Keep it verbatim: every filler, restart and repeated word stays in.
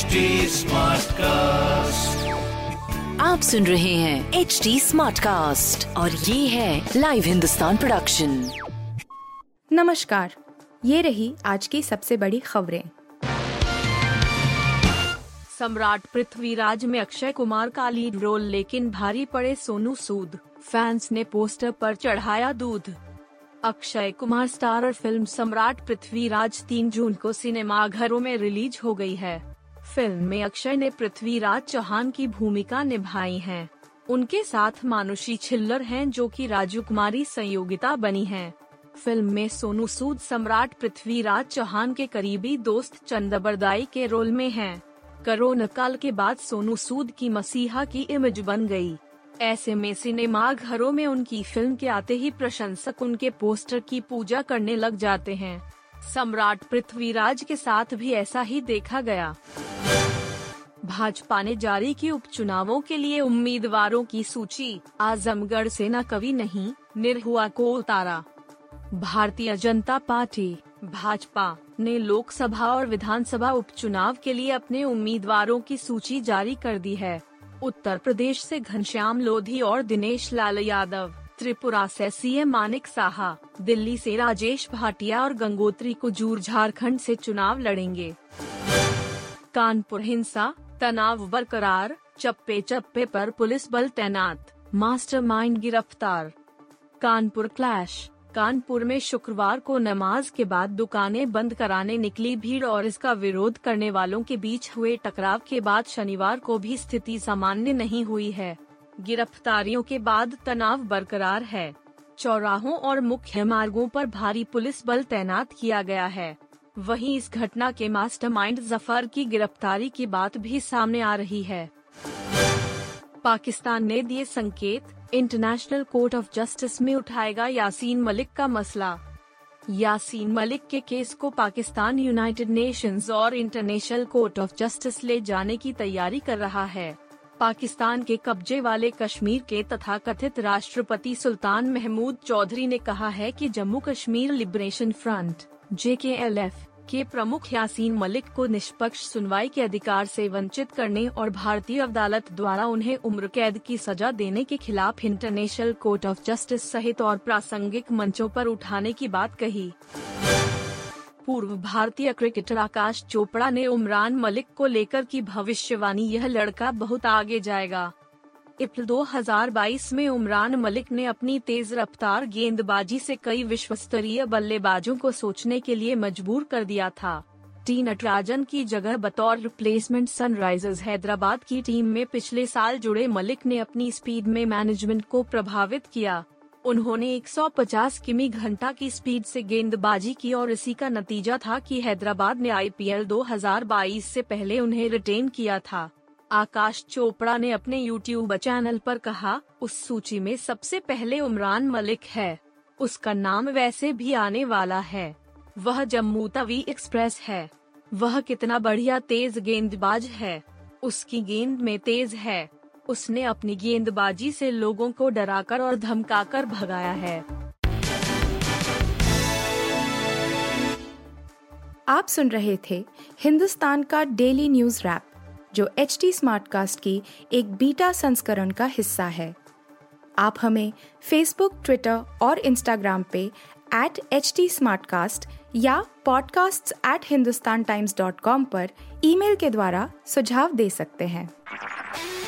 HT smart cast. आप सुन रहे हैं एचटी स्मार्ट कास्ट और ये है लाइव हिंदुस्तान प्रोडक्शन। नमस्कार, ये रही आज की सबसे बड़ी खबरें। सम्राट पृथ्वीराज में अक्षय कुमार का लीड रोल, लेकिन भारी पड़े सोनू सूद, फैंस ने पोस्टर पर चढ़ाया दूध। अक्षय कुमार स्टारर फिल्म सम्राट पृथ्वीराज तीन जून को सिनेमाघरों में रिलीज हो गई है। फिल्म में अक्षय ने पृथ्वीराज चौहान की भूमिका निभाई है। उनके साथ मानुषी छिल्लर हैं, जो कि राजकुमारी संयोगिता बनी हैं। फिल्म में सोनू सूद सम्राट पृथ्वीराज चौहान के करीबी दोस्त चंदबरदाई के रोल में हैं। कोरोना काल के बाद सोनू सूद की मसीहा की इमेज बन गयी। ऐसे में सिनेमा घरों में उनकी फिल्म के आते ही प्रशंसक उनके पोस्टर की पूजा करने लग जाते हैं। सम्राट पृथ्वीराज के साथ भी ऐसा ही देखा गया। भाजपा ने जारी की उपचुनावों के लिए उम्मीदवारों की सूची, आजमगढ़ से न कवि नहीं, निर्हुआ को उतारा। भारतीय जनता पार्टी भाजपा ने लोकसभा और विधानसभा उपचुनाव के लिए अपने उम्मीदवारों की सूची जारी कर दी है। उत्तर प्रदेश से घनश्याम लोधी और दिनेश लाल यादव, त्रिपुरा से सीएम मानिक साहा, दिल्ली से राजेश भाटिया और गंगोत्री कुजूर झारखंड से चुनाव लड़ेंगे। कानपुर हिंसा, तनाव बरकरार, चप्पे चप्पे पर पुलिस बल तैनात, मास्टरमाइंड गिरफ्तार। कानपुर क्लैश, कानपुर में शुक्रवार को नमाज के बाद दुकानें बंद कराने निकली भीड़ और इसका विरोध करने वालों के बीच हुए टकराव के बाद शनिवार को भी स्थिति सामान्य नहीं हुई है। गिरफ्तारियों के बाद तनाव बरकरार है। चौराहों और मुख्य मार्गों पर भारी पुलिस बल तैनात किया गया है। वहीं इस घटना के मास्टरमाइंड जफर की गिरफ्तारी की बात भी सामने आ रही है। पाकिस्तान ने दिए संकेत, इंटरनेशनल कोर्ट ऑफ जस्टिस में उठाएगा यासीन मलिक का मसला। यासीन मलिक के केस को पाकिस्तान यूनाइटेड नेशंस और इंटरनेशनल कोर्ट ऑफ जस्टिस ले जाने की तैयारी कर रहा है। पाकिस्तान के कब्जे वाले कश्मीर के तथाकथित राष्ट्रपति सुल्तान महमूद चौधरी ने कहा है कि Jammu Kashmir liberation front JKLF के प्रमुख यासीन मलिक को निष्पक्ष सुनवाई के अधिकार से वंचित करने और भारतीय अदालत द्वारा उन्हें उम्र कैद की सजा देने के खिलाफ इंटरनेशनल कोर्ट ऑफ जस्टिस सहित और प्रासंगिक मंचों पर उठाने की बात कही। पूर्व भारतीय क्रिकेटर आकाश चोपड़ा ने उमरान मलिक को लेकर की भविष्यवाणी, यह लड़का बहुत आगे जाएगा। आईपीएल दो हज़ार बाईस में उमरान मलिक ने अपनी तेज रफ्तार गेंदबाजी से कई विश्व स्तरीय बल्लेबाजों को सोचने के लिए मजबूर कर दिया था। टीन नटराजन की जगह बतौर रिप्लेसमेंट सनराइजर्स हैदराबाद की टीम में पिछले साल जुड़े मलिक ने अपनी स्पीड में मैनेजमेंट को प्रभावित किया। उन्होंने एक सौ पचास किमी घंटा की स्पीड से गेंदबाजी की और इसी का नतीजा था कि हैदराबाद ने आईपीएल दो हज़ार बाईस से पहले उन्हें रिटेन किया था। आकाश चोपड़ा ने अपने यूट्यूब चैनल पर कहा, उस सूची में सबसे पहले उमरान मलिक है। उसका नाम वैसे भी आने वाला है। वह जम्मू तवी एक्सप्रेस है। वह कितना बढ़िया तेज गेंदबाज है। उसकी गेंद में तेज है। उसने अपनी गेंदबाजी से लोगों को डराकर और धमकाकर भगाया है। आप सुन रहे थे हिंदुस्तान का डेली न्यूज रैप, जो एचटी स्मार्ट कास्ट की एक बीटा संस्करण का हिस्सा है। आप हमें फेसबुक, ट्विटर और इंस्टाग्राम पे एट एचटी स्मार्ट कास्ट या podcast at Hindustan Times dot com पर ईमेल के द्वारा सुझाव दे सकते हैं।